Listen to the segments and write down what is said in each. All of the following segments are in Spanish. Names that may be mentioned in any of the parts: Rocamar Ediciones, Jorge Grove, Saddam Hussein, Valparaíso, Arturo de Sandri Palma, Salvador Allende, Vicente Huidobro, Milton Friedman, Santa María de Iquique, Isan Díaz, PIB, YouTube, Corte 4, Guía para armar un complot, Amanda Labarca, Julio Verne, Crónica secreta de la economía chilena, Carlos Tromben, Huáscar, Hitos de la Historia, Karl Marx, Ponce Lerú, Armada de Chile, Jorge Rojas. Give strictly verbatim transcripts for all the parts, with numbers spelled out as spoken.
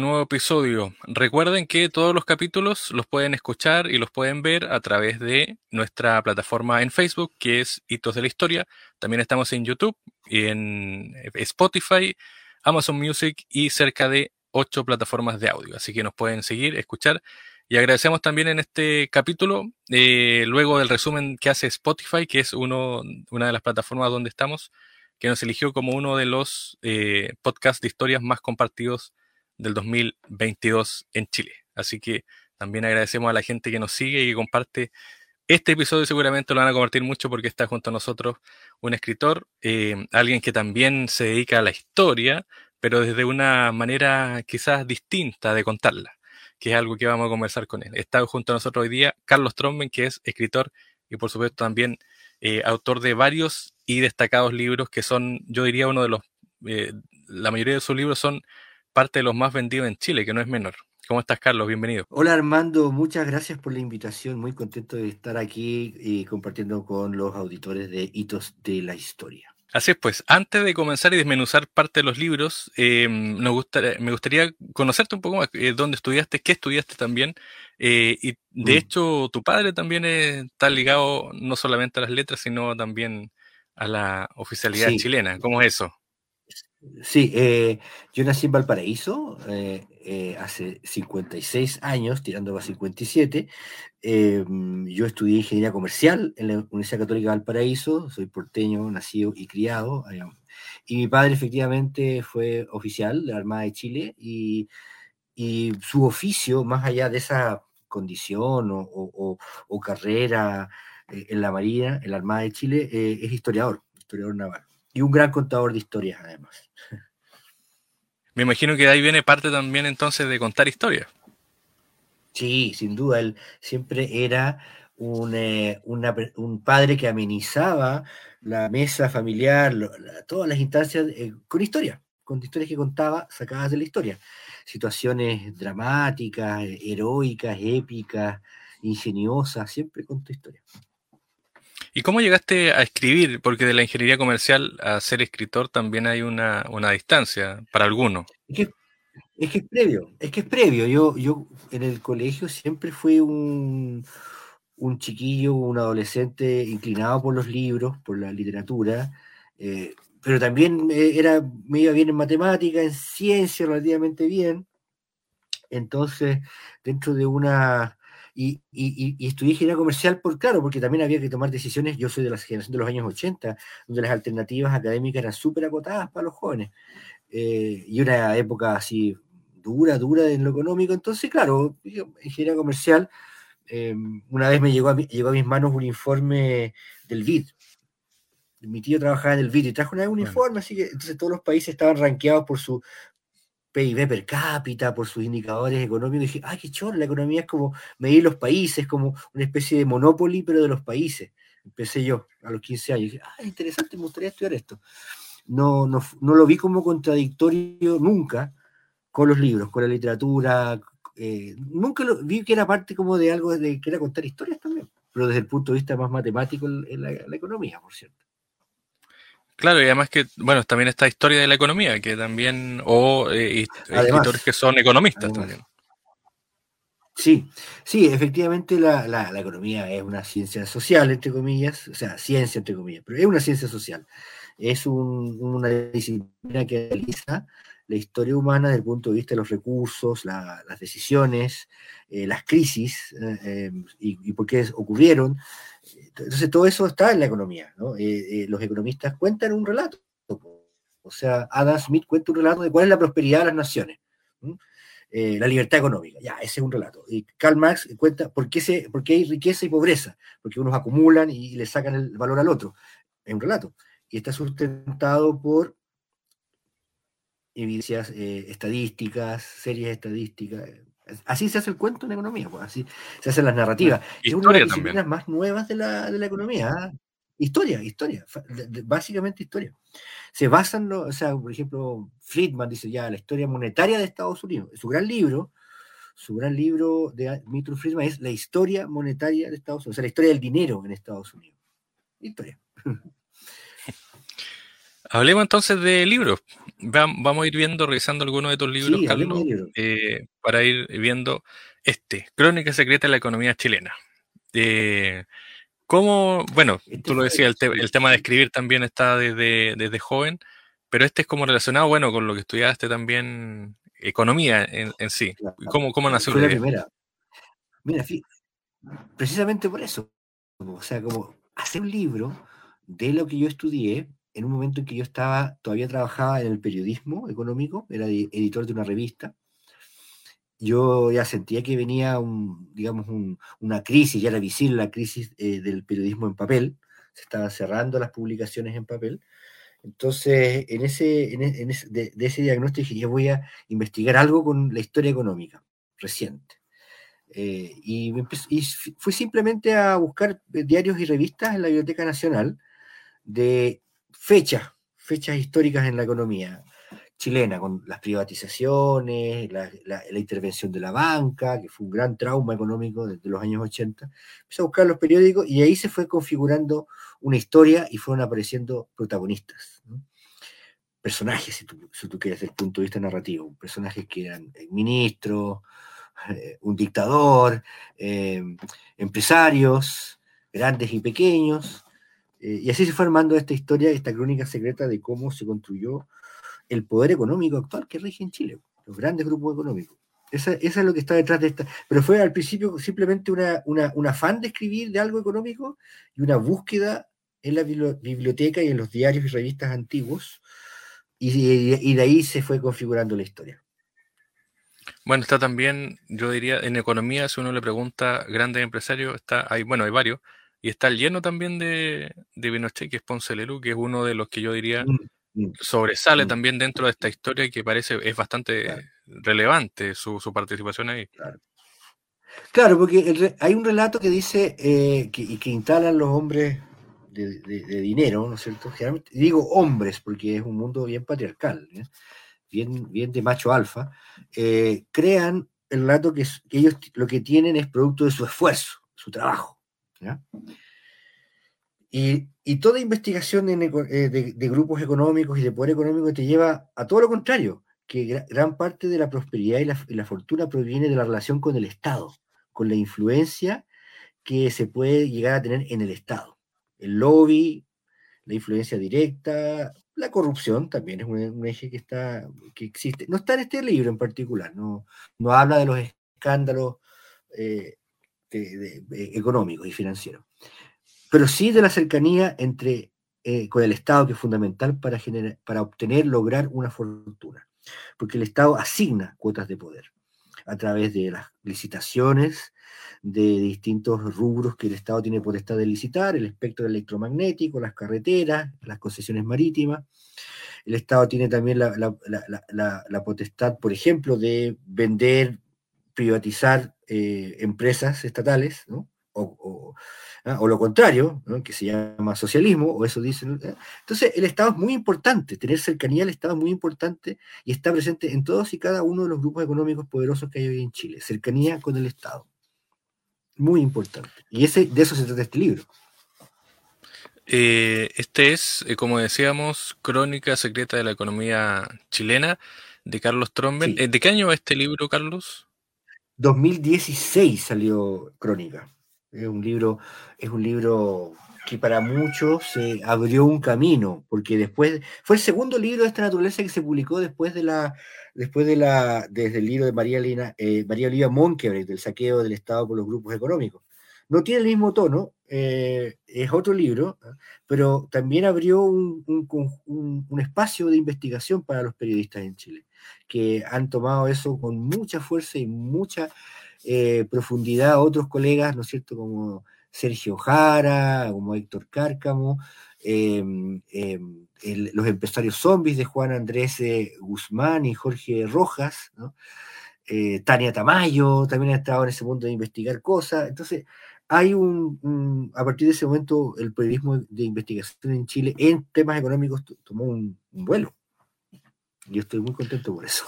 Nuevo episodio. Recuerden que todos los capítulos los pueden escuchar y los pueden ver a través de nuestra plataforma en Facebook, que es Hitos de la Historia. También estamos en YouTube, en Spotify, Amazon Music y cerca de ocho plataformas de audio. Así que nos pueden seguir, escuchar. Y agradecemos también en este capítulo, eh, luego del resumen que hace Spotify, que es uno, una de las plataformas donde estamos, que nos eligió como uno de los eh, podcasts de historias más compartidos del dos mil veintidós en Chile. Así que también agradecemos a la gente que nos sigue y que comparte este episodio. Seguramente lo van a compartir mucho porque está junto a nosotros un escritor, eh, alguien que también se dedica a la historia, pero desde una manera quizás distinta de contarla, que es algo que vamos a conversar con él. Está junto a nosotros hoy día Carlos Tromben, que es escritor y por supuesto también eh, autor de varios y destacados libros que son, yo diría, uno de los, eh, la mayoría de sus libros son parte de los más vendidos en Chile, que no es menor. ¿Cómo estás, Carlos? Bienvenido. Hola, Armando. Muchas gracias por la invitación. Muy contento de estar aquí y compartiendo con los auditores de Hitos de la Historia. Así es, pues. Antes de comenzar y desmenuzar parte de los libros, eh, nos gusta, me gustaría conocerte un poco más. Eh, ¿Dónde estudiaste? ¿Qué estudiaste también? Eh, y, de mm. hecho, tu padre también está ligado no solamente a las letras, sino también a la oficialidad sí. chilena. ¿Cómo es eso? Sí, eh, yo nací en Valparaíso eh, eh, hace cincuenta y seis años, tirando a cincuenta y siete. Eh, yo estudié ingeniería comercial en la Universidad Católica de Valparaíso, soy porteño, nacido y criado. Eh, y mi padre efectivamente fue oficial de la Armada de Chile y, y su oficio, más allá de esa condición o, o, o, o carrera eh, en la Marina, en la Armada de Chile, eh, es historiador, historiador naval. Y un gran contador de historias, además. Me imagino que de ahí viene parte también, entonces, de contar historias. Sí, sin duda. Él siempre era un, eh, una, un padre que amenizaba la mesa familiar, lo, la, todas las instancias eh, con historia, con historias que contaba sacadas de la historia. Situaciones dramáticas, heroicas, épicas, ingeniosas, siempre contó historia. ¿Y cómo llegaste a escribir? Porque de la ingeniería comercial a ser escritor también hay una, una distancia para algunos. Es que, es que es previo, es que es previo. Yo, yo en el colegio siempre fui un, un chiquillo, un adolescente inclinado por los libros, por la literatura, eh, pero también era, me iba bien en matemática, en ciencia relativamente bien. Entonces, dentro de una... Y, y, y estudié ingeniería comercial, por claro, porque también había que tomar decisiones. Yo soy de la generación de los años ochenta, donde las alternativas académicas eran súper acotadas para los jóvenes. Eh, y una época así dura, dura en lo económico. Entonces, claro, ingeniería comercial, eh, una vez me llegó a, mi, llegó a mis manos un informe del B I D. Mi tío trabajaba en el B I D y trajo una vez un bueno. informe, así que entonces todos los países estaban rankeados por su... P I B per cápita, por sus indicadores económicos, y dije, ¡ay, qué chorro! La economía es como medir los países, como una especie de monopoly, pero de los países. Empecé yo a los quince años, y dije, ¡ay, interesante, me gustaría estudiar esto! No, no, no lo vi como contradictorio nunca con los libros, con la literatura, eh, nunca lo vi que era parte como de algo de que era contar historias también, pero desde el punto de vista más matemático en la, en la economía, por cierto. Claro, y además que, bueno, también está historia de la economía, que también, o eh, además, escritores que son economistas además. También. Sí, sí, efectivamente la, la, la economía es una ciencia social, entre comillas, o sea, ciencia, entre comillas, pero es una ciencia social. Es un, una disciplina que analiza la historia humana desde el punto de vista de los recursos, la, las decisiones, eh, las crisis, eh, y, y por qué ocurrieron. Entonces todo eso está en la economía, ¿no? Eh, eh, los economistas cuentan un relato, o sea, Adam Smith cuenta un relato de cuál es la prosperidad de las naciones, ¿no? Eh, la libertad económica, ya, ese es un relato. Y Karl Marx cuenta por qué, se, por qué hay riqueza y pobreza, porque unos acumulan y le sacan el valor al otro, es un relato, y está sustentado por evidencias eh, estadísticas, series estadísticas. Así se hace el cuento en economía, pues, así se hacen las narrativas. Historia es una de las disciplinas más nuevas de la, de la economía. ¿Eh? Historia, historia, de, de, básicamente historia. Se basan, o sea, por ejemplo, Friedman dice ya la historia monetaria de Estados Unidos. Su gran libro, su gran libro de Milton Friedman es La historia monetaria de Estados Unidos, o sea, la historia del dinero en Estados Unidos. Historia. Hablemos entonces de libros. Vamos a ir viendo, revisando algunos de tus libros, sí, Carlos, eh, para ir viendo este, Crónica secreta de la economía chilena. Eh, ¿Cómo? Bueno, este tú lo decías, el, te, el tema de escribir también está desde, desde joven, pero este es como relacionado, bueno, con lo que estudiaste también, economía en, en sí. Claro. ¿Cómo, cómo nació? Fue la primera. Mira, precisamente por eso. O sea, como hacer un libro de lo que yo estudié en un momento en que yo estaba, todavía trabajaba en el periodismo económico, era editor de una revista. Yo ya sentía que venía, un, digamos, un, una crisis, ya era visible la crisis eh, del periodismo en papel, se estaban cerrando las publicaciones en papel. Entonces, en ese, en, en ese, de, de ese diagnóstico dije, yo voy a investigar algo con la historia económica reciente. Eh, y, me empecé, y fui simplemente a buscar diarios y revistas en la Biblioteca Nacional de fechas, fechas históricas en la economía chilena, con las privatizaciones, la, la, la intervención de la banca, que fue un gran trauma económico desde los años ochenta. Empecé a buscar los periódicos y ahí se fue configurando una historia y fueron apareciendo protagonistas, ¿no? Personajes, si tú, si tú quieres, desde el punto de vista narrativo, personajes que eran ministros, un dictador, eh, empresarios, grandes y pequeños, eh, y así se fue armando esta historia, esta crónica secreta de cómo se construyó el poder económico actual que rige en Chile, los grandes grupos económicos. Esa, esa es lo que está detrás de esta, pero fue al principio simplemente una, una, un afán de escribir de algo económico y una búsqueda en la biblioteca y en los diarios y revistas antiguos, y, y, y de ahí se fue configurando la historia. Bueno, está también, yo diría, en economía, si uno le pregunta grandes empresarios, está, hay, bueno, hay varios, y está lleno también de, de Pinochet, que es Ponce Lerú, que es uno de los que yo diría sobresale también dentro de esta historia y que parece es bastante claro. relevante su, su participación ahí. Claro, claro, porque el, hay un relato que dice eh, que, que instalan los hombres de, de, de dinero, ¿no es cierto? Generalmente, digo hombres porque es un mundo bien patriarcal, ¿eh? Bien, bien de macho alfa, eh, crean el relato que, es, que ellos lo que tienen es producto de su esfuerzo, su trabajo, ¿ya? Y, y toda investigación en, eh, de, de grupos económicos y de poder económico te lleva a todo lo contrario, que gra- gran parte de la prosperidad y la, y la fortuna proviene de la relación con el Estado, con la influencia que se puede llegar a tener en el Estado. El lobby, la influencia directa. La corrupción también es un, un eje que, está, que existe. No está en este libro en particular, no, no habla de los escándalos eh, de, de, de, económicos y financieros, pero sí de la cercanía entre, eh, con el Estado, que es fundamental para, generar, para obtener, lograr una fortuna, porque el Estado asigna cuotas de poder a través de las licitaciones, de distintos rubros que el Estado tiene potestad de licitar, el espectro electromagnético, las carreteras, las concesiones marítimas. El Estado tiene también la, la, la, la, la potestad, por ejemplo, de vender, privatizar eh, empresas estatales, ¿no? O, o, o lo contrario, ¿no? Que se llama socialismo, o eso dicen. Entonces, el Estado es muy importante, tener cercanía al Estado es muy importante y está presente en todos y cada uno de los grupos económicos poderosos que hay hoy en Chile. Cercanía con el Estado. Muy importante. Y ese, de eso se trata este libro. Eh, este es, eh, como decíamos, Crónica secreta de la economía chilena, de Carlos Tromben. Sí. Eh, ¿De qué año es este libro, Carlos? dos mil dieciséis salió Crónica. Es un libro, es un libro que para muchos eh, abrió un camino, porque después fue el segundo libro de esta naturaleza que se publicó después de la, después de la, desde el libro de María, Lina, eh, María Olivia Monquebrecht, del saqueo del Estado por los grupos económicos. No tiene el mismo tono, eh, es otro libro, pero también abrió un, un, un, un espacio de investigación para los periodistas en Chile, que han tomado eso con mucha fuerza y mucha Eh, profundidad a otros colegas, ¿no es cierto?, como Sergio Jara, como Héctor Cárcamo, eh, eh, el, los empresarios zombies de Juan Andrés eh, Guzmán y Jorge Rojas, ¿no? eh, Tania Tamayo también ha estado en ese mundo de investigar cosas. Entonces hay un, un a partir de ese momento el periodismo de investigación en Chile en temas económicos t- tomó un, un vuelo. Yo estoy muy contento por eso.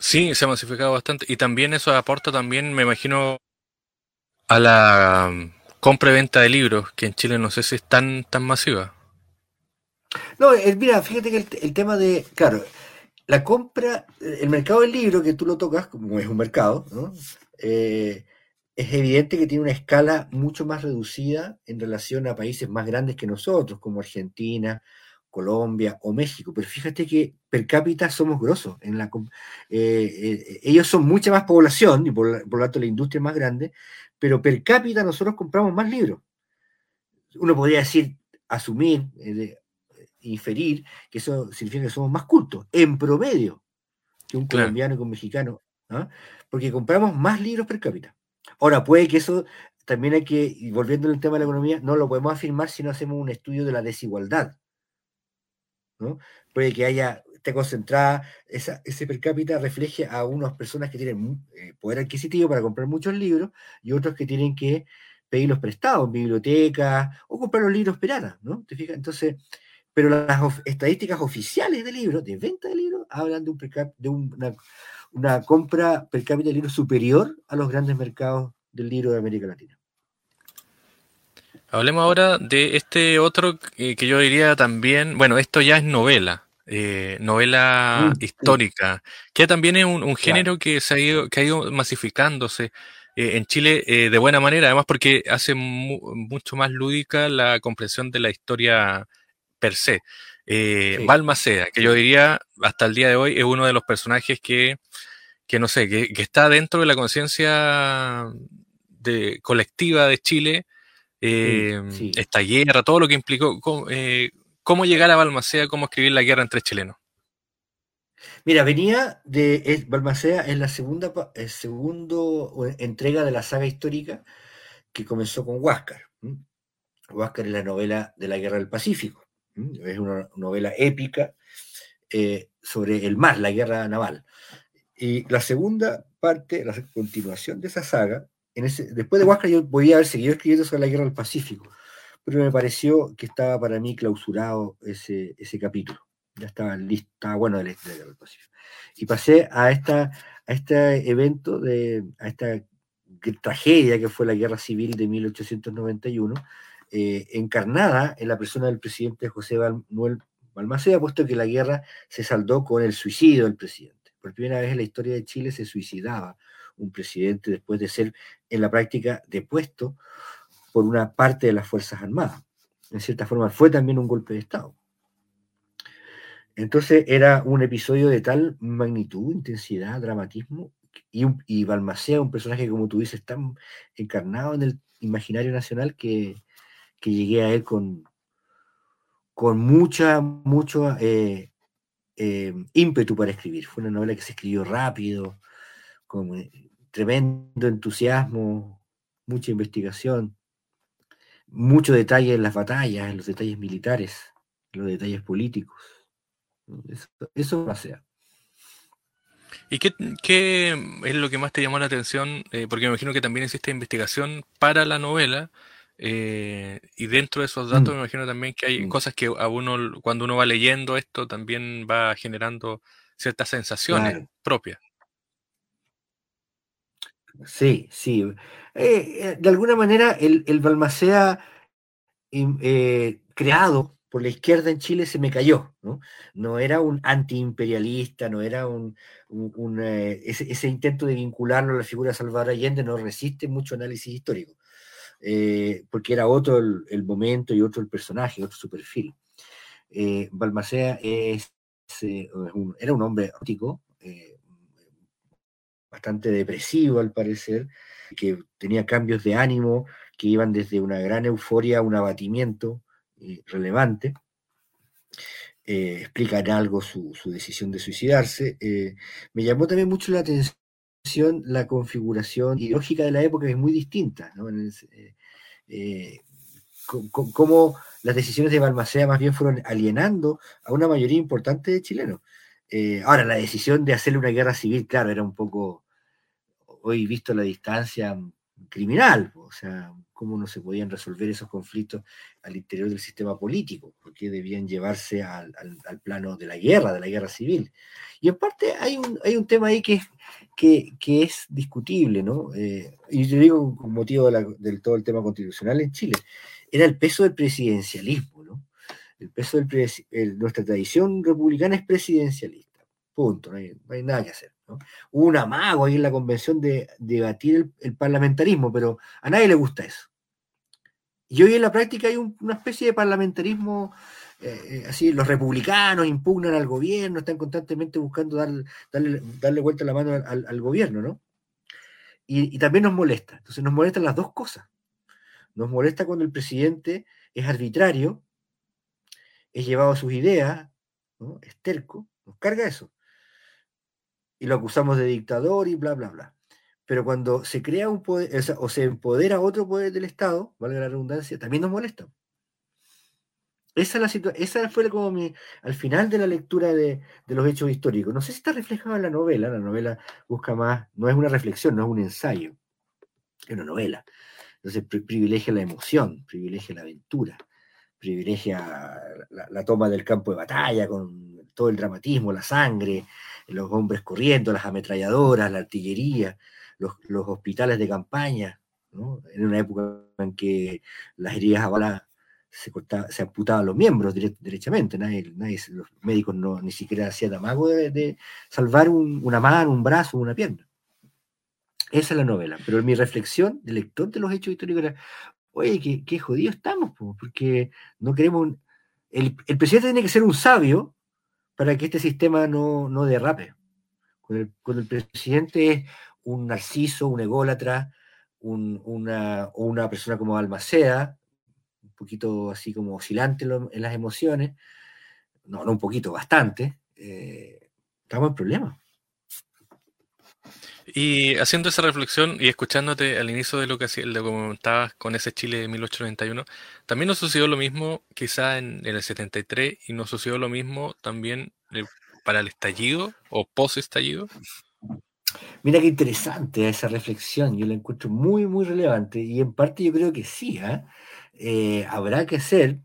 Sí, se ha masificado bastante, y también eso aporta también, me imagino, a la compra y venta de libros, que en Chile no sé si es tan, tan masiva. No, eh, mira, fíjate que el, el tema de, claro, la compra, el mercado del libro, que tú lo tocas, como es un mercado, ¿no? Eh, es evidente que tiene una escala mucho más reducida en relación a países más grandes que nosotros, como Argentina, Colombia o México, pero fíjate que per cápita somos grosos. En la, eh, eh, ellos son mucha más población, y por, por lo tanto la industria es más grande, pero per cápita nosotros compramos más libros. Uno podría decir, asumir, eh, de, inferir, que eso significa que somos más cultos, en promedio, que un claro. colombiano y que un mexicano, ¿no? Porque compramos más libros per cápita. Ahora, puede que eso, también hay que, y volviendo al tema de la economía, no lo podemos afirmar si no hacemos un estudio de la desigualdad, ¿no? Puede que haya, esté concentrada, esa, ese per cápita refleje a unas personas que tienen eh, poder adquisitivo para comprar muchos libros y otros que tienen que pedirlos prestados en bibliotecas o comprar los libros piratas, ¿no? ¿Te fijas? Entonces, pero las of- estadísticas oficiales de libros, de venta de libros, hablan de, un per cap- de un, una... una compra per cápita de libros superior a los grandes mercados del libro de América Latina. Hablemos ahora de este otro que, que yo diría también, bueno, esto ya es novela, eh, novela mm, histórica, sí. que también es un, un género claro. que se ha ido, que ha ido masificándose eh, en Chile eh, de buena manera, además porque hace mu- mucho más lúdica la comprensión de la historia per se. Eh, sí. Balmaceda, que yo diría hasta el día de hoy es uno de los personajes que, que no sé, que, que está dentro de la conciencia de, colectiva de Chile, eh, sí, sí. esta guerra, todo lo que implicó, cómo, eh, cómo llegar a Balmaceda, cómo escribir la guerra entre chilenos. Mira, venía de es, Balmaceda es la segunda el segundo entrega de la saga histórica que comenzó con Huáscar. Huáscar es la novela de la Guerra del Pacífico. Es una novela épica eh, sobre el mar, la guerra naval. Y la segunda parte, la continuación de esa saga, en ese, después de Huáscar yo podía haber seguido escribiendo sobre la guerra del Pacífico, pero me pareció que estaba para mí clausurado ese, ese capítulo. Ya estaba listo, estaba bueno de la guerra del Pacífico. Y pasé a, esta, a este evento, de, a esta tragedia que fue la Guerra Civil de mil ochocientos noventa y uno, Eh, encarnada en la persona del presidente José Manuel Balmaceda, puesto que la guerra se saldó con el suicidio del presidente. Por primera vez en la historia de Chile se suicidaba un presidente después de ser, en la práctica, depuesto por una parte de las Fuerzas Armadas. En cierta forma fue también un golpe de Estado. Entonces era un episodio de tal magnitud, intensidad, dramatismo, y, un, y Balmaceda, un personaje que, como tú dices, tan encarnado en el imaginario nacional que que llegué a él con, con mucha, mucho eh, eh, ímpetu para escribir. Fue una novela que se escribió rápido, con tremendo entusiasmo, mucha investigación, mucho detalle en las batallas, en los detalles militares, en los detalles políticos. Eso, eso pasea. ¿Y qué, qué es lo que más te llamó la atención? Eh, porque me imagino que también hiciste investigación para la novela, Eh, y dentro de esos datos mm. me imagino también que hay mm. cosas que a uno, cuando uno va leyendo esto, también va generando ciertas sensaciones claro. propias. Sí, sí. Eh, de alguna manera el, el Balmaceda eh, creado por la izquierda en Chile se me cayó, ¿no? No era un antiimperialista, no era un... un, un eh, ese, ese intento de vincularlo a la figura de Salvador Allende no resiste mucho análisis histórico. Eh, porque era otro el, el momento y otro el personaje, otro su perfil. Eh, Balmaceda es, eh, un, era un hombre óptico, eh, bastante depresivo al parecer, que tenía cambios de ánimo que iban desde una gran euforia a un abatimiento eh, relevante. Eh, explica en algo su, su decisión de suicidarse. Eh, me llamó también mucho la atención la configuración ideológica de la época, es muy distinta, ¿no? Eh, eh, cómo las decisiones de Balmaceda más bien fueron alienando a una mayoría importante de chilenos. Eh, ahora, la decisión de hacerle una guerra civil, claro, era un poco, hoy visto la distancia, criminal, o sea, cómo no se podían resolver esos conflictos al interior del sistema político, porque debían llevarse al, al, al plano de la guerra, de la guerra civil. Y en parte hay un, hay un tema ahí que, que, que es discutible, ¿no? Eh, y yo digo con motivo de, la, de todo el tema constitucional en Chile, era el peso del presidencialismo, ¿no? El peso del el, nuestra tradición republicana es presidencialista. Punto. No hay, no hay nada que hacer, ¿no? Hubo un amago ahí en la convención de debatir el, el parlamentarismo, pero a nadie le gusta eso. Y hoy en la práctica hay un, una especie de parlamentarismo, eh, así los republicanos impugnan al gobierno, están constantemente buscando dar, darle, darle vuelta la mano al, al gobierno, ¿no? Y, y también nos molesta. Entonces nos molestan las dos cosas. Nos molesta cuando el presidente es arbitrario, es llevado a sus ideas, ¿no? Es terco, nos carga eso. Y lo acusamos de dictador y bla, bla, bla. Pero cuando se crea un poder, o sea, o se empodera otro poder del Estado, valga la redundancia, también nos molesta. Esa, es la esa fue como mi, al final de la lectura de, de los hechos históricos. No sé si está reflejado en la novela. La novela busca más, no es una reflexión, no es un ensayo. Es una novela. Entonces pri- privilegia la emoción, privilegia la aventura, privilegia la, la toma del campo de batalla con todo el dramatismo, la sangre, los hombres corriendo, las ametralladoras, la artillería. Los, los hospitales de campaña, ¿no? En una época en que las heridas a bala se, cortaba, se amputaban los miembros dire, derechamente, nadie, nadie, los médicos no, ni siquiera hacían amago de, de salvar un, una mano, un brazo, una pierna. Esa es la novela, pero mi reflexión de lector de los hechos históricos era, oye, qué, qué jodidos estamos, po, porque no queremos... Un, el, el presidente tiene que ser un sabio para que este sistema no, no derrape. Cuando el, cuando el presidente es un narciso, un ególatra, un, una, una persona como Balmaceda, un poquito así como oscilante en, en las emociones, no, no un poquito, bastante, eh, estamos en problemas. Y haciendo esa reflexión y escuchándote al inicio de lo que, lo que comentabas con ese Chile de mil ochocientos noventa y uno, también nos sucedió lo mismo quizá en, en el setenta y tres y nos sucedió lo mismo también el, para el estallido o post-estallido. Mira qué interesante esa reflexión, yo la encuentro muy, muy relevante y en parte yo creo que sí, ¿eh? Eh, habrá que hacer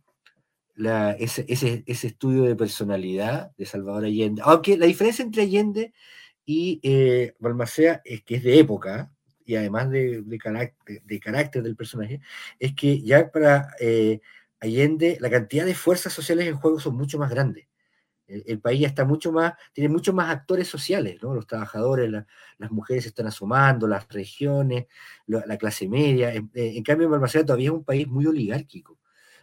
la, ese, ese, ese estudio de personalidad de Salvador Allende, aunque la diferencia entre Allende y eh, Balmaceda es que es de época y además de, de, carácter, de carácter del personaje, es que ya para eh, Allende la cantidad de fuerzas sociales en juego son mucho más grandes. El, el país ya está mucho más, tiene muchos más actores sociales, ¿no? Los trabajadores, la, las mujeres se están asomando, las regiones, la, la clase media. En, en cambio, en Balmaceda todavía es un país muy oligárquico.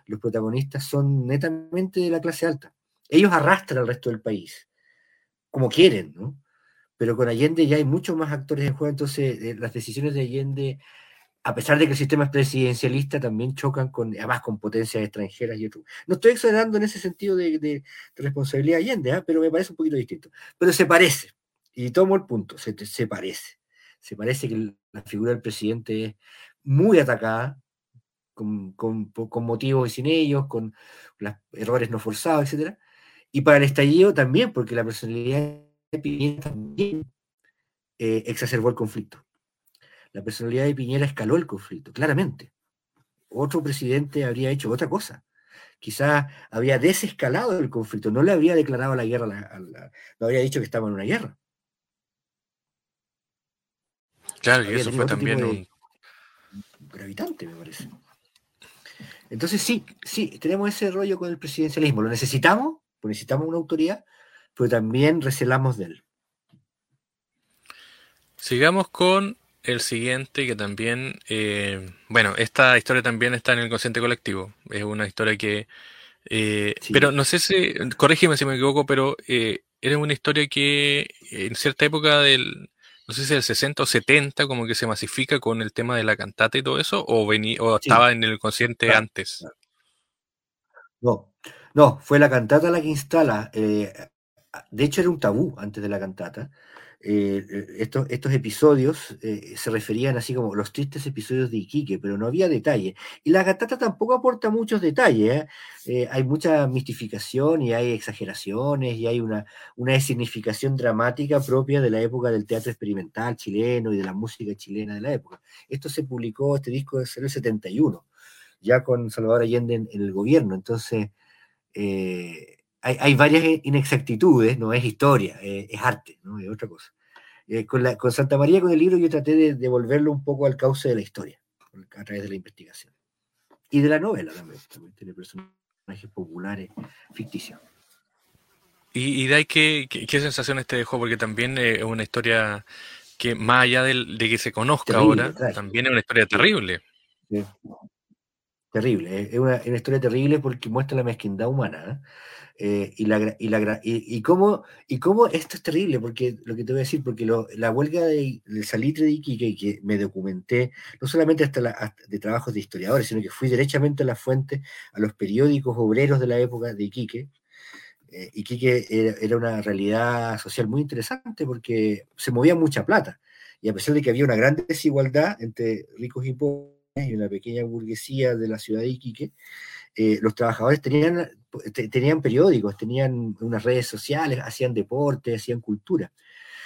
Los protagonistas son netamente de la clase alta. Ellos arrastran al resto del país, como quieren, ¿no? Pero con Allende ya hay muchos más actores en juego, entonces eh, las decisiones de Allende, a pesar de que el sistema es presidencialista, también chocan con, además con potencias extranjeras y otros. No estoy exonerando en ese sentido de, de, de responsabilidad de Allende, ¿eh? Pero me parece un poquito distinto. Pero se parece, y tomo el punto, se, se parece. Se parece que la figura del presidente es muy atacada, con, con, con motivos y sin ellos, con los errores no forzados, etcétera. Y para el estallido también, porque la personalidad de Piñera también eh, exacerbó el conflicto. La personalidad de Piñera escaló el conflicto, claramente. Otro presidente habría hecho otra cosa. Quizás habría desescalado el conflicto, no le habría declarado la guerra, la, la, no habría dicho que estaba en una guerra. Claro, habría y eso fue también un... gravitante, me parece. Entonces sí, sí, tenemos ese rollo con el presidencialismo. Lo necesitamos, pues necesitamos una autoridad, pero también recelamos de él. Sigamos con... el siguiente, que también, eh, bueno, esta historia también está en el consciente colectivo. Es una historia que, eh, sí. Pero no sé si, corrígeme si me equivoco, pero eh, era una historia que en cierta época del, no sé si del sesenta o setenta, como que se masifica con el tema de la cantata y todo eso, o, vení, o sí. Estaba en el consciente claro, antes. Claro. No, no, fue la cantata la que instala, eh, de hecho era un tabú antes de la cantata. Eh, estos, estos episodios eh, se referían así como los tristes episodios de Iquique, pero no había detalle. Y la cantata tampoco aporta muchos detalles, ¿eh? Eh, hay mucha mistificación y hay exageraciones y hay una, una significación dramática propia de la época del teatro experimental chileno y de la música chilena de la época. Esto se publicó, este disco es el setenta y uno, ya con Salvador Allende en, en el gobierno. Entonces eh, Hay, hay varias inexactitudes, no es historia, es, es arte, ¿no? Es otra cosa. Eh, con, la, con Santa María, con el libro, yo traté de devolverlo un poco al cauce de la historia, a través de la investigación. Y de la novela también, también tiene personajes personajes populares ficticios. Y, y de ahí, ¿qué, qué, qué sensaciones te dejó? Porque también eh, es una historia que, más allá de, de que se conozca terrible, ahora, trágico. También es una historia terrible. Sí. Terrible, es una, es una historia terrible porque muestra la mezquindad humana, ¿eh? Eh, y, la, y, la, y, y, cómo, y cómo esto es terrible, porque lo que te voy a decir, porque lo, la huelga de, del Salitre de Iquique, que me documenté, no solamente hasta, la, hasta de trabajos de historiadores, sino que fui derechamente a las fuentes, a los periódicos obreros de la época de Iquique, eh, Iquique era, era una realidad social muy interesante porque se movía mucha plata, y a pesar de que había una gran desigualdad entre ricos y pobres, y en la pequeña burguesía de la ciudad de Iquique, eh, los trabajadores tenían, te, tenían periódicos, tenían unas redes sociales, hacían deporte, hacían cultura,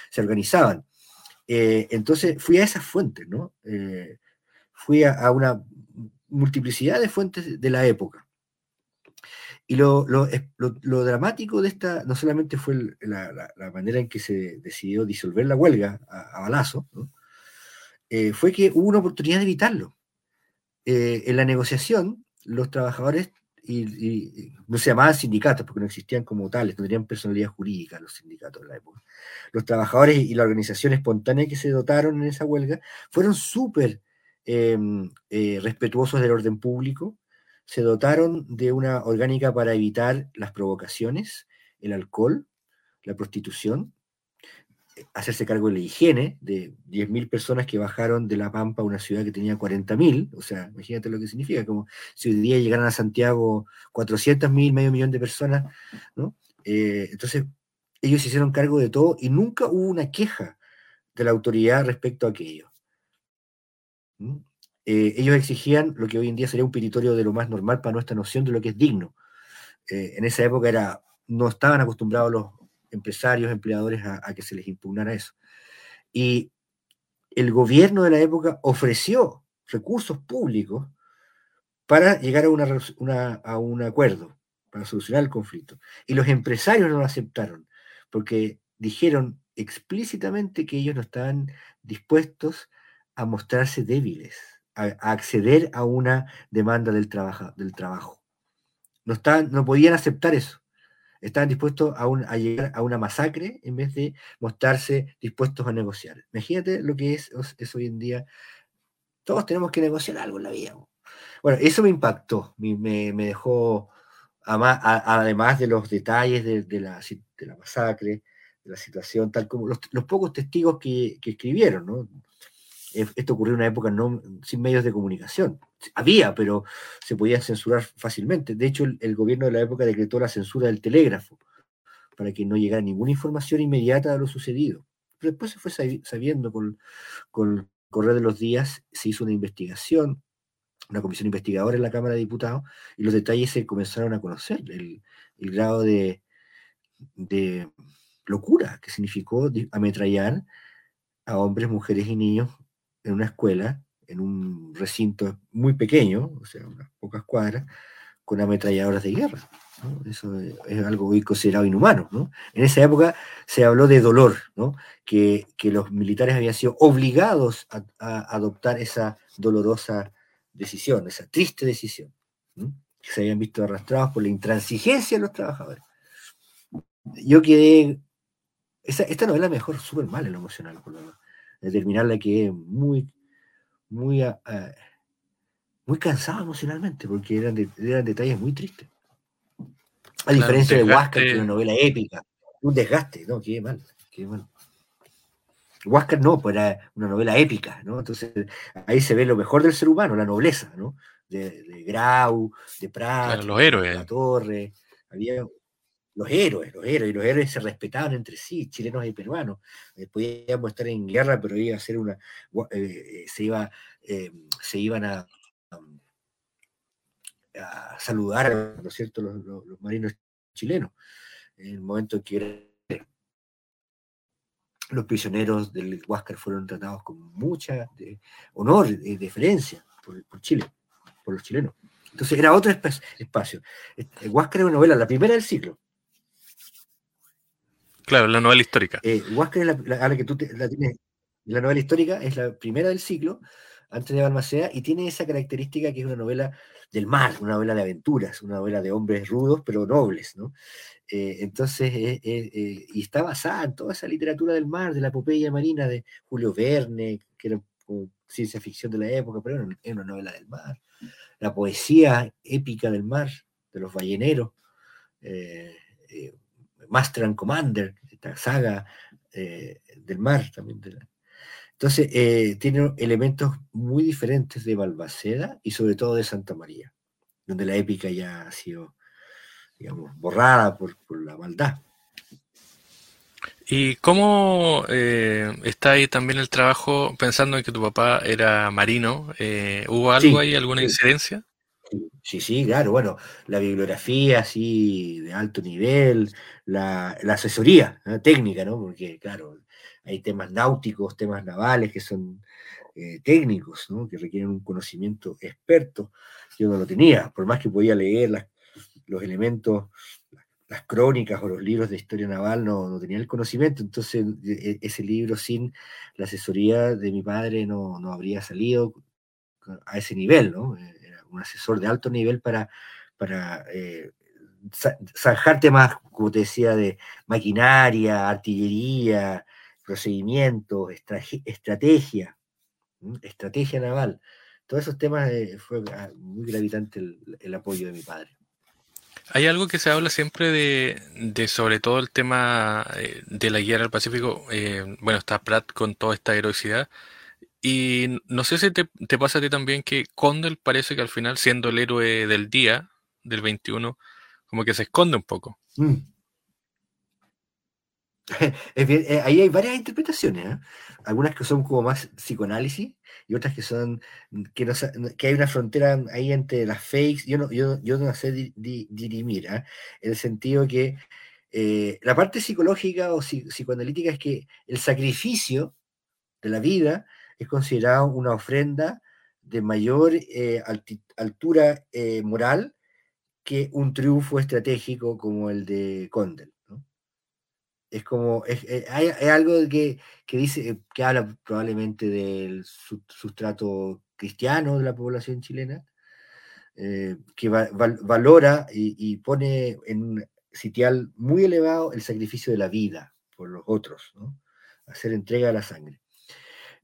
se organizaban. Eh, entonces fui a esas fuentes, ¿no? Eh, fui a, a una multiplicidad de fuentes de la época. Y lo, lo, lo, lo dramático de esta, no solamente fue el, la, la, la manera en que se decidió disolver la huelga a, a balazo, ¿no? eh, fue que hubo una oportunidad de evitarlo. Eh, en la negociación, los trabajadores, y, y, no se llamaban sindicatos porque no existían como tales, no tenían personalidad jurídica los sindicatos en la época. Los trabajadores y la organización espontánea que se dotaron en esa huelga fueron súper eh, eh, respetuosos del orden público, se dotaron de una orgánica para evitar las provocaciones, el alcohol, la prostitución, hacerse cargo de la higiene de diez mil personas que bajaron de La Pampa a una ciudad que tenía cuarenta mil, o sea, imagínate lo que significa, como si hoy día llegaran a Santiago cuatrocientos mil, medio millón de personas, ¿no? Eh, entonces, ellos se hicieron cargo de todo y nunca hubo una queja de la autoridad respecto a aquello. ¿Mm? Eh, ellos exigían lo que hoy en día sería un piritorio de lo más normal para nuestra noción de lo que es digno. Eh, en esa época era, no estaban acostumbrados los empresarios, empleadores, a, a que se les impugnara eso. Y el gobierno de la época ofreció recursos públicos para llegar a, una, una, a un acuerdo, para solucionar el conflicto. Y los empresarios no lo aceptaron, porque dijeron explícitamente que ellos no estaban dispuestos a mostrarse débiles, a, a acceder a una demanda del, trabaja, del trabajo. No, estaban, no podían aceptar eso. Estaban dispuestos a, un, a llegar a una masacre en vez de mostrarse dispuestos a negociar. Imagínate lo que es, es hoy en día. Todos tenemos que negociar algo en la vida. Bueno, eso me impactó, me, me dejó, además de los detalles de, de, la, de la masacre, de la situación, tal como los, los pocos testigos que, que escribieron, ¿no? Esto ocurrió en una época no, sin medios de comunicación. Había, pero se podía censurar fácilmente. De hecho, el, el gobierno de la época decretó la censura del telégrafo para que no llegara ninguna información inmediata de lo sucedido. Pero después se fue sabiendo con, con el correr de los días, se hizo una investigación, una comisión investigadora en la Cámara de Diputados, y los detalles se comenzaron a conocer. El, el grado de, de locura que significó ametrallar a hombres, mujeres y niños en una escuela, en un recinto muy pequeño, o sea, unas pocas cuadras, con ametralladoras de guerra, ¿no? Eso es algo hoy considerado inhumano, ¿no? En esa época se habló de dolor, ¿no? Que, que los militares habían sido obligados a, a adoptar esa dolorosa decisión, esa triste decisión, ¿no? Que se habían visto arrastrados por la intransigencia de los trabajadores. Yo quedé... Esa, esta novela me dejó súper mal en lo emocional, por lo menos. De terminarla quedé muy... muy uh, muy cansado emocionalmente, porque eran, de, eran detalles muy tristes. A diferencia claro, de Huáscar, que es una novela épica, un desgaste, no, qué mal, qué mal. Huáscar no, pues era una novela épica, ¿no? Entonces ahí se ve lo mejor del ser humano, la nobleza, ¿no? De, de Grau, de Prat, claro, los héroes. De La Torre, había los héroes, los héroes, y los héroes se respetaban entre sí, chilenos y peruanos. Eh, podíamos estar en guerra, pero iba a ser una. Eh, se, iba, eh, se iban a, a saludar, ¿no es cierto?, los, los, los marinos chilenos, en el momento en que los prisioneros del Huáscar fueron tratados con mucha de, honor y deferencia por, por Chile, por los chilenos. Entonces era otro esp- espacio. El Huáscar es una novela, la primera del siglo. Claro, la novela histórica. Eh, Huáscar es la, la, la que tú te, la tienes, la novela histórica es la primera del siglo, antes de Balmaceda, y tiene esa característica que es una novela del mar, una novela de aventuras, una novela de hombres rudos pero nobles, ¿no? Eh, entonces, eh, eh, eh, y está basada en toda esa literatura del mar, de la epopeya marina de Julio Verne, que era como ciencia ficción de la época, pero era una, era una novela del mar, la poesía épica del mar, de los balleneros, eh, eh, Master and Commander, esta saga eh, del mar también. De la... Entonces, eh, tiene elementos muy diferentes de Balmaceda y sobre todo de Santa María, donde la épica ya ha sido, digamos, borrada por, por la maldad. ¿Y cómo eh, está ahí también el trabajo, pensando en que tu papá era marino? Eh, ¿Hubo algo sí, ahí, alguna sí, incidencia? Sí, sí, claro, bueno, la bibliografía así de alto nivel, la, la asesoría, ¿no?, técnica, ¿no? Porque, claro, hay temas náuticos, temas navales que son eh, técnicos, ¿no?, que requieren un conocimiento experto. Yo no lo tenía, por más que podía leer las, los elementos, las crónicas o los libros de historia naval, no, no tenía el conocimiento. Entonces, ese libro sin la asesoría de mi padre no, no habría salido a ese nivel, ¿no? Era un asesor de alto nivel para, para eh, zanjar temas, como te decía, de maquinaria, artillería, procedimientos, estrategia, estrategia, estrategia naval. Todos esos temas eh, fue muy gravitante el, el apoyo de mi padre. Hay algo que se habla siempre de, de sobre todo el tema de la guerra del Pacífico. Eh, bueno, está Pratt con toda esta heroicidad. Y no sé si te, te pasa a ti también que Condell parece que al final, siendo el héroe del día, del veintiuno, como que se esconde un poco. Mm. Ahí hay varias interpretaciones, ¿eh? Algunas que son como más psicoanálisis y otras que son que, no, que hay una frontera ahí entre las fakes. Yo no, yo, yo no sé di, di, dirimir, ¿eh?, en el sentido que eh, la parte psicológica o si, psicoanalítica es que el sacrificio de la vida es considerado una ofrenda de mayor eh, alti, altura eh, moral que un triunfo estratégico como el de Condell. Es como, es, es, hay, hay algo que, que dice, que habla probablemente del sustrato cristiano de la población chilena, eh, que va, val, valora y, y pone en un sitial muy elevado el sacrificio de la vida por los otros, ¿no?, hacer entrega de la sangre.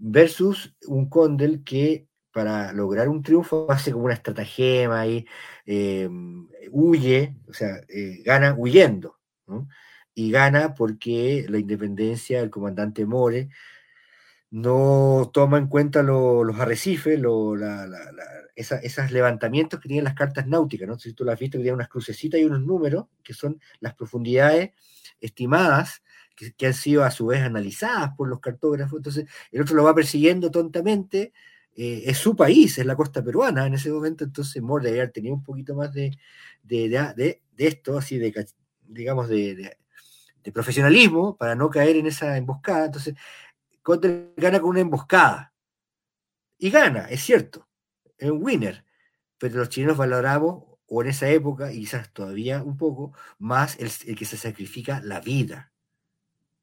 Versus un Condell que para lograr un triunfo hace como una estratagema y eh, huye, o sea, eh, gana huyendo, ¿no? Y gana porque la independencia del comandante More no toma en cuenta lo, los arrecifes, lo, la, la, la, esa, esos levantamientos que tienen las cartas náuticas, ¿no? Si tú las has visto, que tienen unas crucecitas y unos números, que son las profundidades estimadas, que, que han sido a su vez analizadas por los cartógrafos. Entonces, el otro lo va persiguiendo tontamente, eh, es su país, es la costa peruana en ese momento. Entonces More debería haber tenido un poquito más de, de, de, de, de esto, así de, digamos, de... de de profesionalismo, para no caer en esa emboscada. Entonces, Condell gana con una emboscada. Y gana, es cierto, es un winner. Pero los chilenos valoramos, o en esa época, y quizás todavía un poco, más el, el que se sacrifica la vida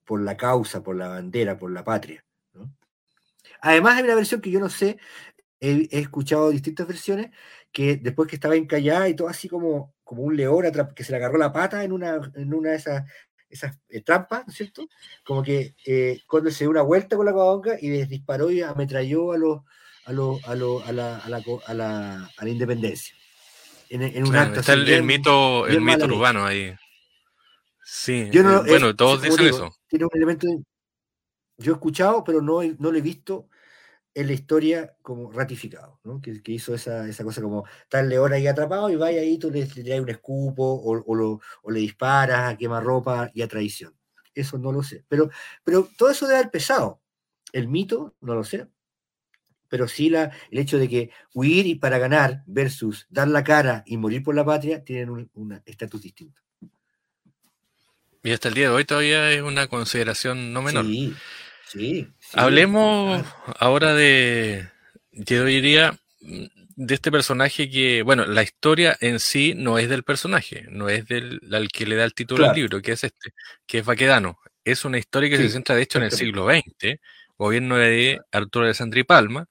por la causa, por la bandera, por la patria, ¿no? Además, hay una versión que yo no sé, he, he escuchado distintas versiones, que después que estaba encallada y todo así como, como un león atrap- que se le agarró la pata en una, en una de esas... esas eh, trampas, ¿no es cierto? Como que eh, Condell se dio una vuelta con la cabonca y les disparó y ametralló a los a los a los a la a la a la, a la independencia. En, en un claro, acto está el, bien, el mito el mito urbano ahí. Sí. Yo no, eh, bueno, es, todos dicen digo, eso. Tiene un elemento de, yo he escuchado, pero no no lo he visto en la historia como ratificado, ¿no? Que, que hizo esa, esa cosa como tal león ahí atrapado y vaya ahí, tú le, le traes un escupo o, o, lo, o le disparas a quemarropa y a traición. Eso no lo sé. Pero, pero todo eso debe haber pesado. El mito, no lo sé. Pero sí la, el hecho de que huir y para ganar versus dar la cara y morir por la patria tienen un estatus distinto. Y hasta el día de hoy todavía es una consideración no menor. Sí. Sí, sí. Hablemos ahora de, yo diría, de este personaje que, bueno, la historia en sí no es del personaje, no es del al que le da el título claro. Al libro, que es este, que es Baquedano. Es una historia que sí, se centra, de hecho, en el siglo veinte, gobierno de Arturo de Sandri Palma,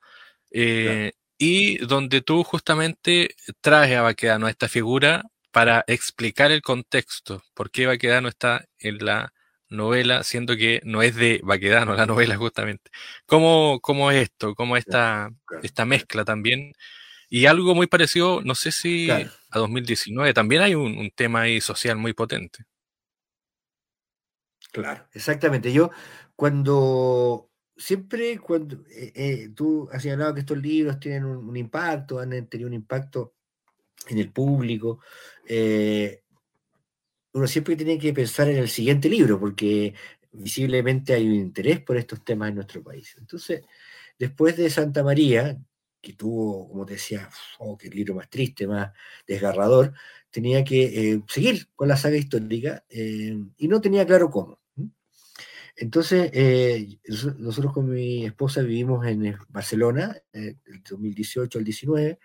Eh, claro. Y donde tú justamente traes a Baquedano, a esta figura, para explicar el contexto, por qué Baquedano está en la novela, siendo que no es de Baquedano la novela justamente. ¿Cómo, cómo es esto? ¿Cómo esta, claro. esta mezcla también? Y algo muy parecido, no sé si claro. a dos mil diecinueve, también hay un, un tema ahí social muy potente. Claro, exactamente. Yo cuando... Siempre cuando eh, eh, tú has señalado que estos libros tienen un, un impacto, han tenido un impacto en el público, eh, uno siempre tiene que pensar en el siguiente libro, porque visiblemente hay un interés por estos temas en nuestro país. Entonces, después de Santa María, que tuvo, como te decía, oh, qué libro más triste, más desgarrador, tenía que eh, seguir con la saga histórica eh, y no tenía claro cómo. Entonces, eh, nosotros con mi esposa vivimos en Barcelona, eh, del dos mil dieciocho al diecinueve,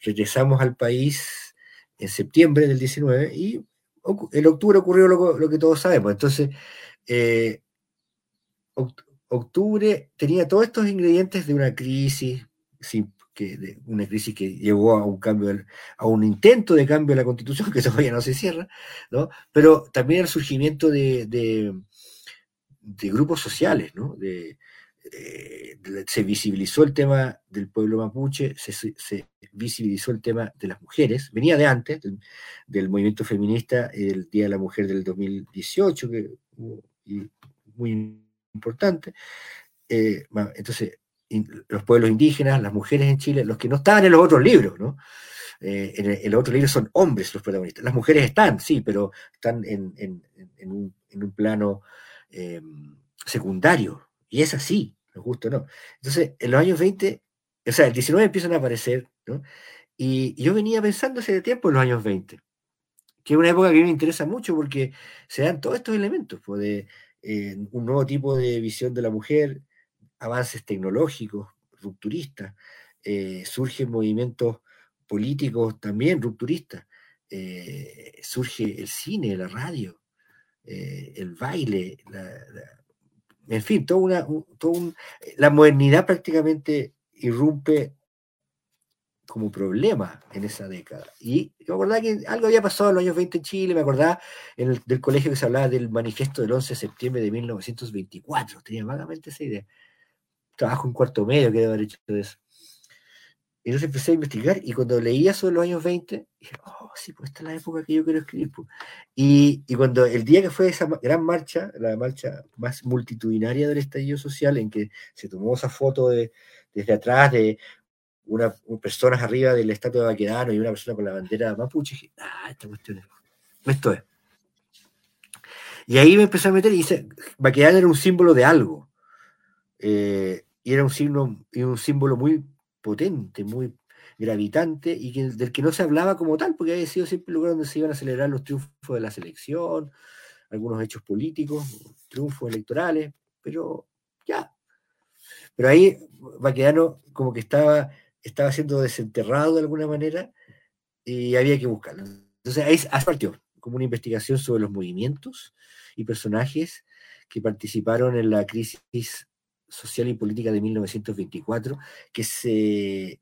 regresamos al país en septiembre del diecinueve y en octubre ocurrió lo, lo que todos sabemos. Entonces, eh, octubre tenía todos estos ingredientes de una crisis, sin, que, de una crisis que llevó a un cambio, a un intento de cambio de la Constitución, que todavía no se cierra, ¿no? Pero también el surgimiento de... de de grupos sociales, ¿no? De, de, de, se visibilizó el tema del pueblo mapuche, se, se visibilizó el tema de las mujeres, venía de antes, del, del movimiento feminista, el Día de la Mujer del dos mil dieciocho, que y muy importante, eh, entonces in, los pueblos indígenas, las mujeres en Chile, los que no estaban en los otros libros, ¿no? Eh, en, el, en los otros libros son hombres los protagonistas, las mujeres están, sí, pero están en, en, en, un, en un plano... Eh, secundario, y es así, nos gusta o no. Entonces, en los años veinte, o sea, el diecinueve empiezan a aparecer, ¿no? Y, y yo venía pensando hace tiempo en los años veinte, que es una época que me interesa mucho porque se dan todos estos elementos, pues, de eh, un nuevo tipo de visión de la mujer, avances tecnológicos, rupturistas, eh, surgen movimientos políticos también rupturistas, eh, surge el cine, la radio, Eh, el baile, la, la, en fin, toda una, un, toda un, la modernidad prácticamente irrumpe como problema en esa década. Y me acordaba que algo había pasado en los años veinte en Chile, me acordaba en el, del colegio que se hablaba del manifiesto del once de septiembre de mil novecientos veinticuatro, tenía vagamente esa idea. Trabajo en cuarto medio, que debe haber hecho eso. Y entonces empecé a investigar, y cuando leía sobre los años veinte, dije, oh, sí, pues esta es la época que yo quiero escribir. Pues. Y, y cuando el día que fue esa gran marcha, la marcha más multitudinaria del estallido social, en que se tomó esa foto de, desde atrás de unas una, personas arriba de la estatua de Baquedano y una persona con la bandera mapuche, dije, ah, esta cuestión es, esto es. Y ahí me empecé a meter, y dice, Baquedano era un símbolo de algo. Eh, y era un, signo, y un símbolo muy... potente, muy gravitante, y que, del que no se hablaba como tal, porque había sido siempre el lugar donde se iban a celebrar los triunfos de la selección, algunos hechos políticos, triunfos electorales, pero ya. Pero ahí Baquedano como que estaba, estaba siendo desenterrado de alguna manera, y había que buscarlo. Entonces ahí partió como una investigación sobre los movimientos y personajes que participaron en la crisis social y política de mil novecientos veinticuatro, que se,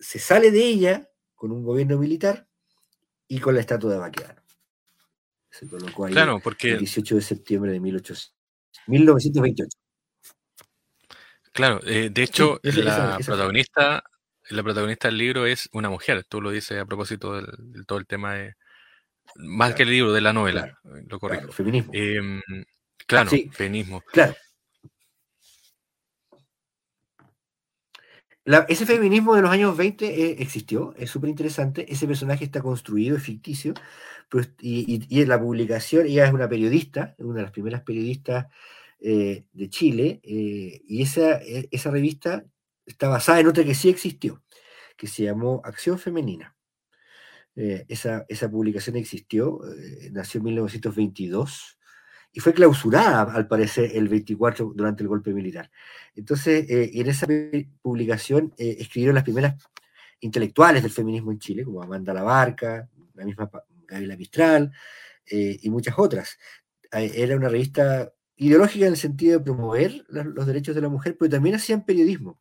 se sale de ella con un gobierno militar y con la estatua de Baquedano. Se colocó ahí, claro, porque... el dieciocho de septiembre de mil novecientos veintiocho. Claro, eh, de hecho, sí, esa, la, esa, esa. Protagonista, la protagonista del libro es una mujer, tú lo dices a propósito del, de todo el tema, de, más claro, que el libro, de la novela, claro, lo corrijo. Claro, feminismo. Eh, claro, sí, feminismo. Claro. La, ese feminismo de los años veinte eh, existió, es súper interesante, ese personaje está construido, es ficticio, pero, y, y, y en la publicación, ella es una periodista, una de las primeras periodistas eh, de Chile, eh, y esa, esa revista está basada en otra que sí existió, que se llamó Acción Femenina. Eh, esa, esa publicación existió, eh, nació en mil novecientos veintidós, y fue clausurada, al parecer, el veinticuatro durante el golpe militar. Entonces, eh, en esa publicación eh, escribieron las primeras intelectuales del feminismo en Chile, como Amanda Labarca, la misma Gabriela Mistral, eh, y muchas otras. Era una revista ideológica en el sentido de promover los derechos de la mujer, pero también hacían periodismo.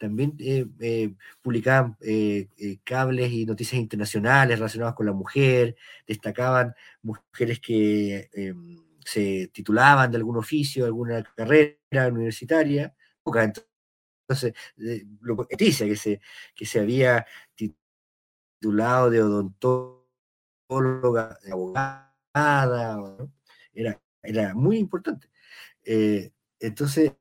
también eh, eh, publicaban eh, eh, cables y noticias internacionales relacionadas con la mujer, destacaban mujeres que eh, se titulaban de algún oficio, alguna carrera universitaria. Entonces, eh, lo que dice que se, que se había titulado de odontóloga, de abogada, ¿no? era, era muy importante. Eh, entonces,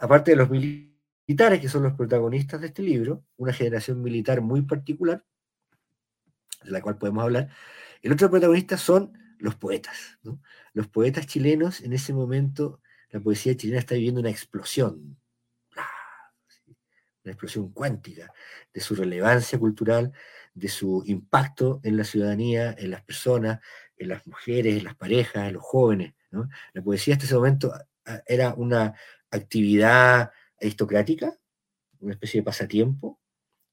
aparte de los militares, que son los protagonistas de este libro, una generación militar muy particular, de la cual podemos hablar, el otro protagonista son los poetas, ¿no? Los poetas chilenos, en ese momento, la poesía chilena está viviendo una explosión, una explosión cuántica de su relevancia cultural, de su impacto en la ciudadanía, en las personas, en las mujeres, en las parejas, en los jóvenes, ¿no? La poesía hasta ese momento era una actividad aristocrática, una especie de pasatiempo,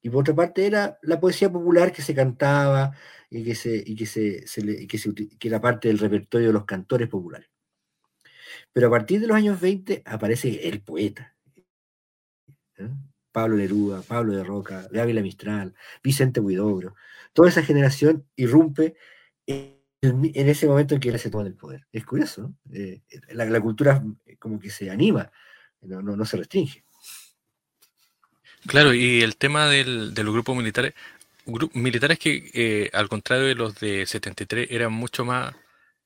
y por otra parte era la poesía popular que se cantaba y que, se, y que, se, se, le, que, se, que era parte del repertorio de los cantores populares. Pero a partir de los años veinte aparece el poeta, ¿eh? Pablo Neruda, Pablo de Roca, Gabriela Mistral, Vicente Huidobro, toda esa generación irrumpe en, en ese momento en que se toma el poder. Es curioso, ¿no? eh, la, la cultura como que se anima, no, no, no se restringe. Claro, y el tema del, de los grupos militares, gru- militares que eh, al contrario de los de setenta y tres eran mucho más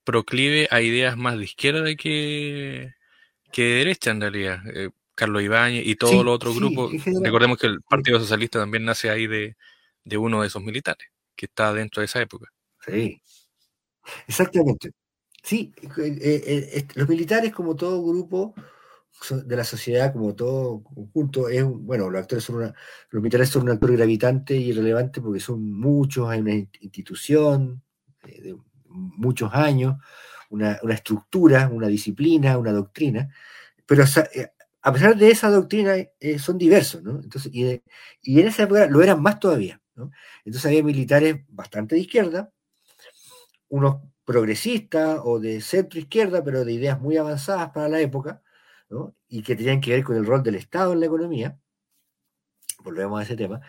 proclive a ideas más de izquierda que, que de derecha en realidad. Eh, Carlos Ibáñez y todos sí, los otros sí, grupos. Recordemos que el Partido Socialista también nace ahí de, de uno de esos militares que está dentro de esa época. Sí, exactamente. Sí, eh, eh, los militares, como todo grupo de la sociedad, como todo conjunto, es bueno, los actores son una, los militares son un actor gravitante y relevante porque son muchos, hay una institución eh, de muchos años, una, una estructura, una disciplina, una doctrina, pero o sea, a pesar de esa doctrina eh, son diversos, ¿no? Entonces, y, de, y en esa época lo eran más todavía, ¿no? Entonces había militares bastante de izquierda, unos progresistas o de centro izquierda, pero de ideas muy avanzadas para la época, ¿no? Y que tenían que ver con el rol del Estado en la economía. Volvemos a ese tema,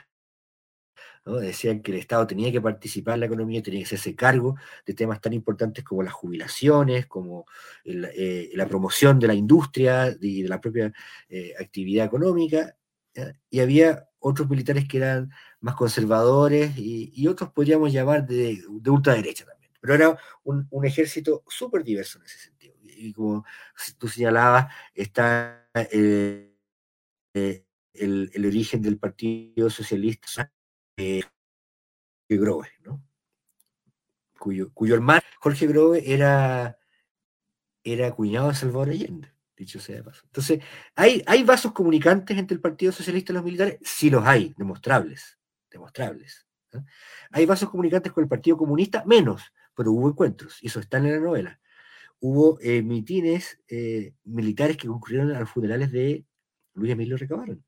¿no? Decían que el Estado tenía que participar en la economía, tenía que hacerse cargo de temas tan importantes como las jubilaciones, como el, eh, la promoción de la industria y de la propia eh, actividad económica, ¿eh? Y había otros militares que eran más conservadores y, y otros podríamos llamar de, de ultraderecha también, pero era un, un ejército súper diverso en ese sentido, y como tú señalabas, está eh, eh, el, el origen del Partido Socialista, Jorge Grove, ¿no? cuyo, cuyo hermano Jorge Grove era, era cuñado de Salvador Allende, dicho sea de paso. Entonces, ¿hay, ¿hay vasos comunicantes entre el Partido Socialista y los militares? Sí los hay, demostrables, demostrables, ¿eh? ¿Hay vasos comunicantes con el Partido Comunista? Menos, pero hubo encuentros, y eso está en la novela. Hubo eh, mitines eh, militares que concurrieron a los funerales de Luis Emilio Recabarren.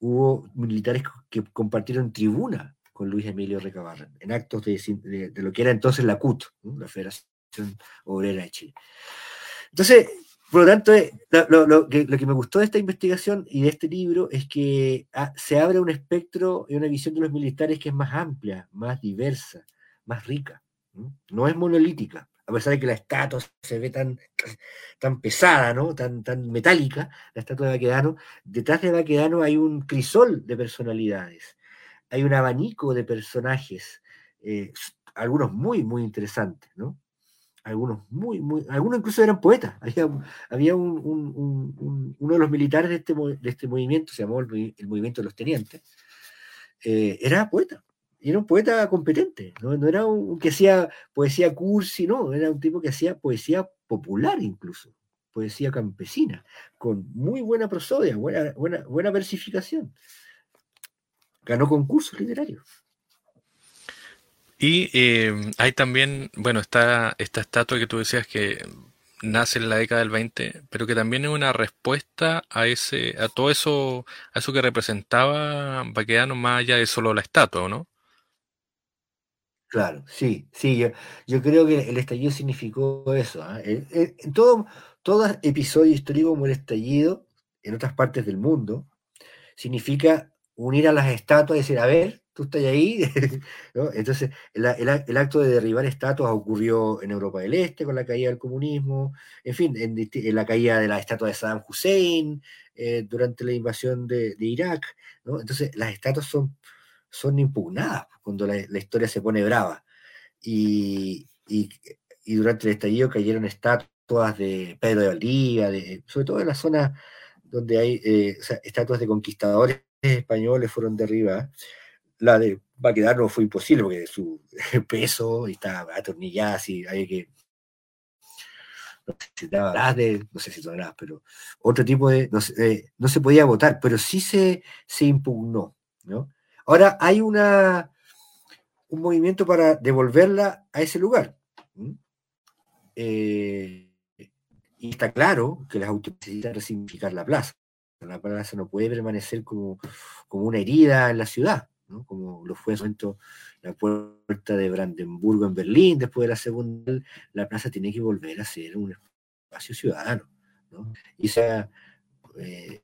Hubo militares que compartieron tribuna con Luis Emilio Recabarren en actos de, de, de lo que era entonces la C U T, ¿no? La Federación Obrera de Chile. Entonces, por lo tanto, eh, lo, lo, que, lo que me gustó de esta investigación y de este libro es que a, se abre un espectro y una visión de los militares que es más amplia, más diversa, más rica, ¿no? No es monolítica, a pesar de que la estatua se ve tan, tan pesada, ¿no? tan, tan metálica, la estatua de Baquedano. Detrás de Baquedano hay un crisol de personalidades, hay un abanico de personajes, eh, algunos muy, muy interesantes, ¿no? Algunos muy, muy, algunos incluso eran poetas. Había, había un, un, un, un, uno de los militares de este, de este movimiento, se llamó el, el movimiento de los tenientes, eh, era poeta. Y era un poeta competente, ¿no? No era un que hacía poesía cursi, no, era un tipo que hacía poesía popular incluso, poesía campesina, con muy buena prosodia, buena, buena, buena versificación. Ganó concursos literarios. Y eh, hay también, bueno, está esta estatua que tú decías que nace en la década del veinte, pero que también es una respuesta a ese, a todo eso, a eso que representaba Baquedano, más allá de solo la estatua, ¿no? Claro, sí, sí, yo, yo creo que el estallido significó eso, ¿eh? el, el, todo, todo episodio histórico como el estallido en otras partes del mundo, significa unir a las estatuas y decir, a ver, tú estás ahí, ¿no? Entonces, el, el, el acto de derribar estatuas ocurrió en Europa del Este con la caída del comunismo, en fin, en, en la caída de la estatua de Saddam Hussein eh, durante la invasión de, de Irak, ¿no? Entonces, las estatuas son, son impugnadas cuando la, la historia se pone brava. Y, y, y durante el estallido cayeron estatuas de Pedro de Valdivia, de, sobre todo en la zona donde hay eh, o sea, estatuas de conquistadores españoles fueron derribadas. La de Baquedano fue imposible porque su peso estaba atornillada, así hay que no sé si toneladas de, no sé si toneladas, pero otro tipo de no, eh, no se podía votar, pero sí se, se impugnó, ¿no? Ahora hay una un movimiento para devolverla a ese lugar. ¿Mm? Eh, y está claro que las autoridades necesitan resignificar la plaza. La plaza no puede permanecer como, como una herida en la ciudad, ¿no? Como lo fue en su momento la puerta de Brandenburgo en Berlín, después de la segunda, la plaza tiene que volver a ser un espacio ciudadano, ¿no? Y esa, eh,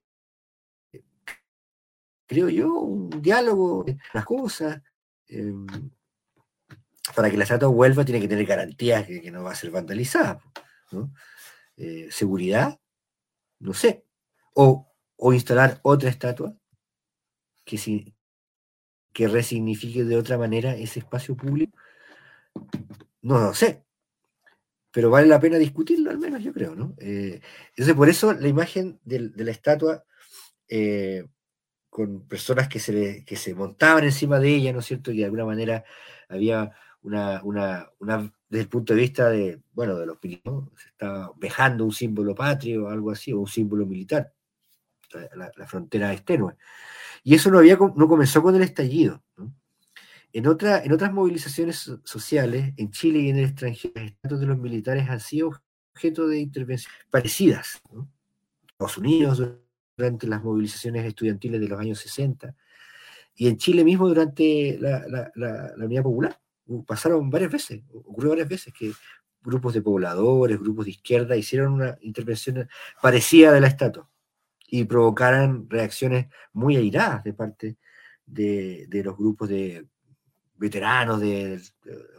creo yo, un diálogo de las cosas. Eh, para que la estatua vuelva tiene que tener garantías que, que no va a ser vandalizada, ¿no? Eh, seguridad, no sé, o, o instalar otra estatua que, si, que resignifique de otra manera ese espacio público, no lo no sé, pero vale la pena discutirlo al menos, yo creo, ¿no? Eh, entonces por eso la imagen de, de la estatua eh, con personas que se, que se montaban encima de ella, ¿no es cierto? Y de alguna manera había una, una, una desde el punto de vista de, bueno, de los militares, ¿no? Se estaba vejando un símbolo patrio o algo así, o un símbolo militar, la, la frontera es tenue. Y eso no, había, no comenzó con el estallido, ¿no? En, otra, en otras movilizaciones sociales, en Chile y en el extranjero, los estatus de los militares han sido objeto de intervenciones parecidas, ¿no? Estados Unidos, durante las movilizaciones estudiantiles de los años sesenta, y en Chile mismo durante la, la, la, la Unidad Popular, pasaron varias veces, ocurrió varias veces que grupos de pobladores, grupos de izquierda, hicieron una intervención parecida de la estatua, y provocaron reacciones muy airadas de parte de, de los grupos de veteranos de, de,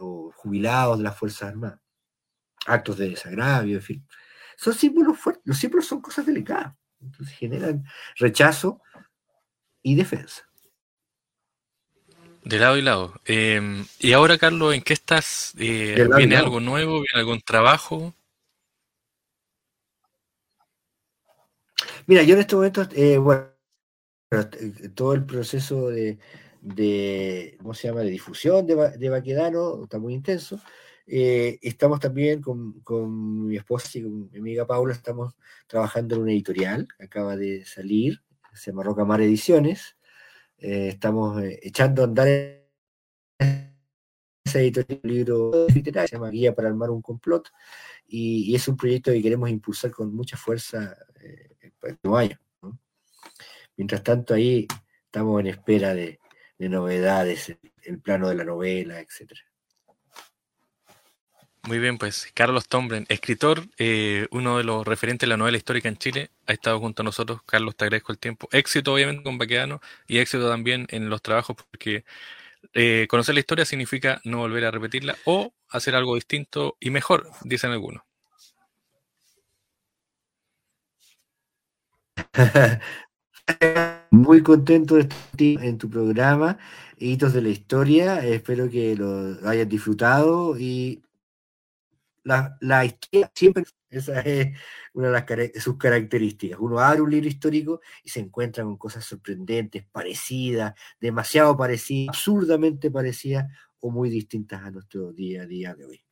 o jubilados de las Fuerzas Armadas, actos de desagravio, en fin. Son símbolos fuertes, los símbolos son cosas delicadas. Entonces generan rechazo y defensa. De lado y lado. Eh, y ahora, Carlos, ¿en qué estás? Eh, ¿Viene algo nuevo? ¿Viene algún trabajo? Mira, yo en este momento, eh, bueno, todo el proceso de, de, ¿cómo se llama? De difusión de, de Baquedano está muy intenso. Eh, estamos también con, con mi esposa y con mi amiga Paula, estamos trabajando en una editorial, acaba de salir, se llama Rocamar Ediciones, eh, estamos eh, echando a andar esa editorial, un libro literario, se llama Guía para armar un complot, y, y es un proyecto que queremos impulsar con mucha fuerza eh, el próximo año, ¿no? Mientras tanto ahí estamos en espera de, de novedades, el plano de la novela, etcétera. Muy bien, pues Carlos Tromben, escritor, eh, uno de los referentes de la novela histórica en Chile, ha estado junto a nosotros. Carlos, te agradezco el tiempo. Éxito obviamente con Baquedano y éxito también en los trabajos, porque eh, conocer la historia significa no volver a repetirla o hacer algo distinto y mejor, dicen algunos. Muy contento de estar en tu programa, Hitos de la Historia. Espero que lo hayas disfrutado y La, la historia siempre, esa es una de las car- sus características. Uno abre un libro histórico y se encuentra con cosas sorprendentes, parecidas, demasiado parecidas, absurdamente parecidas o muy distintas a nuestro día a día de hoy.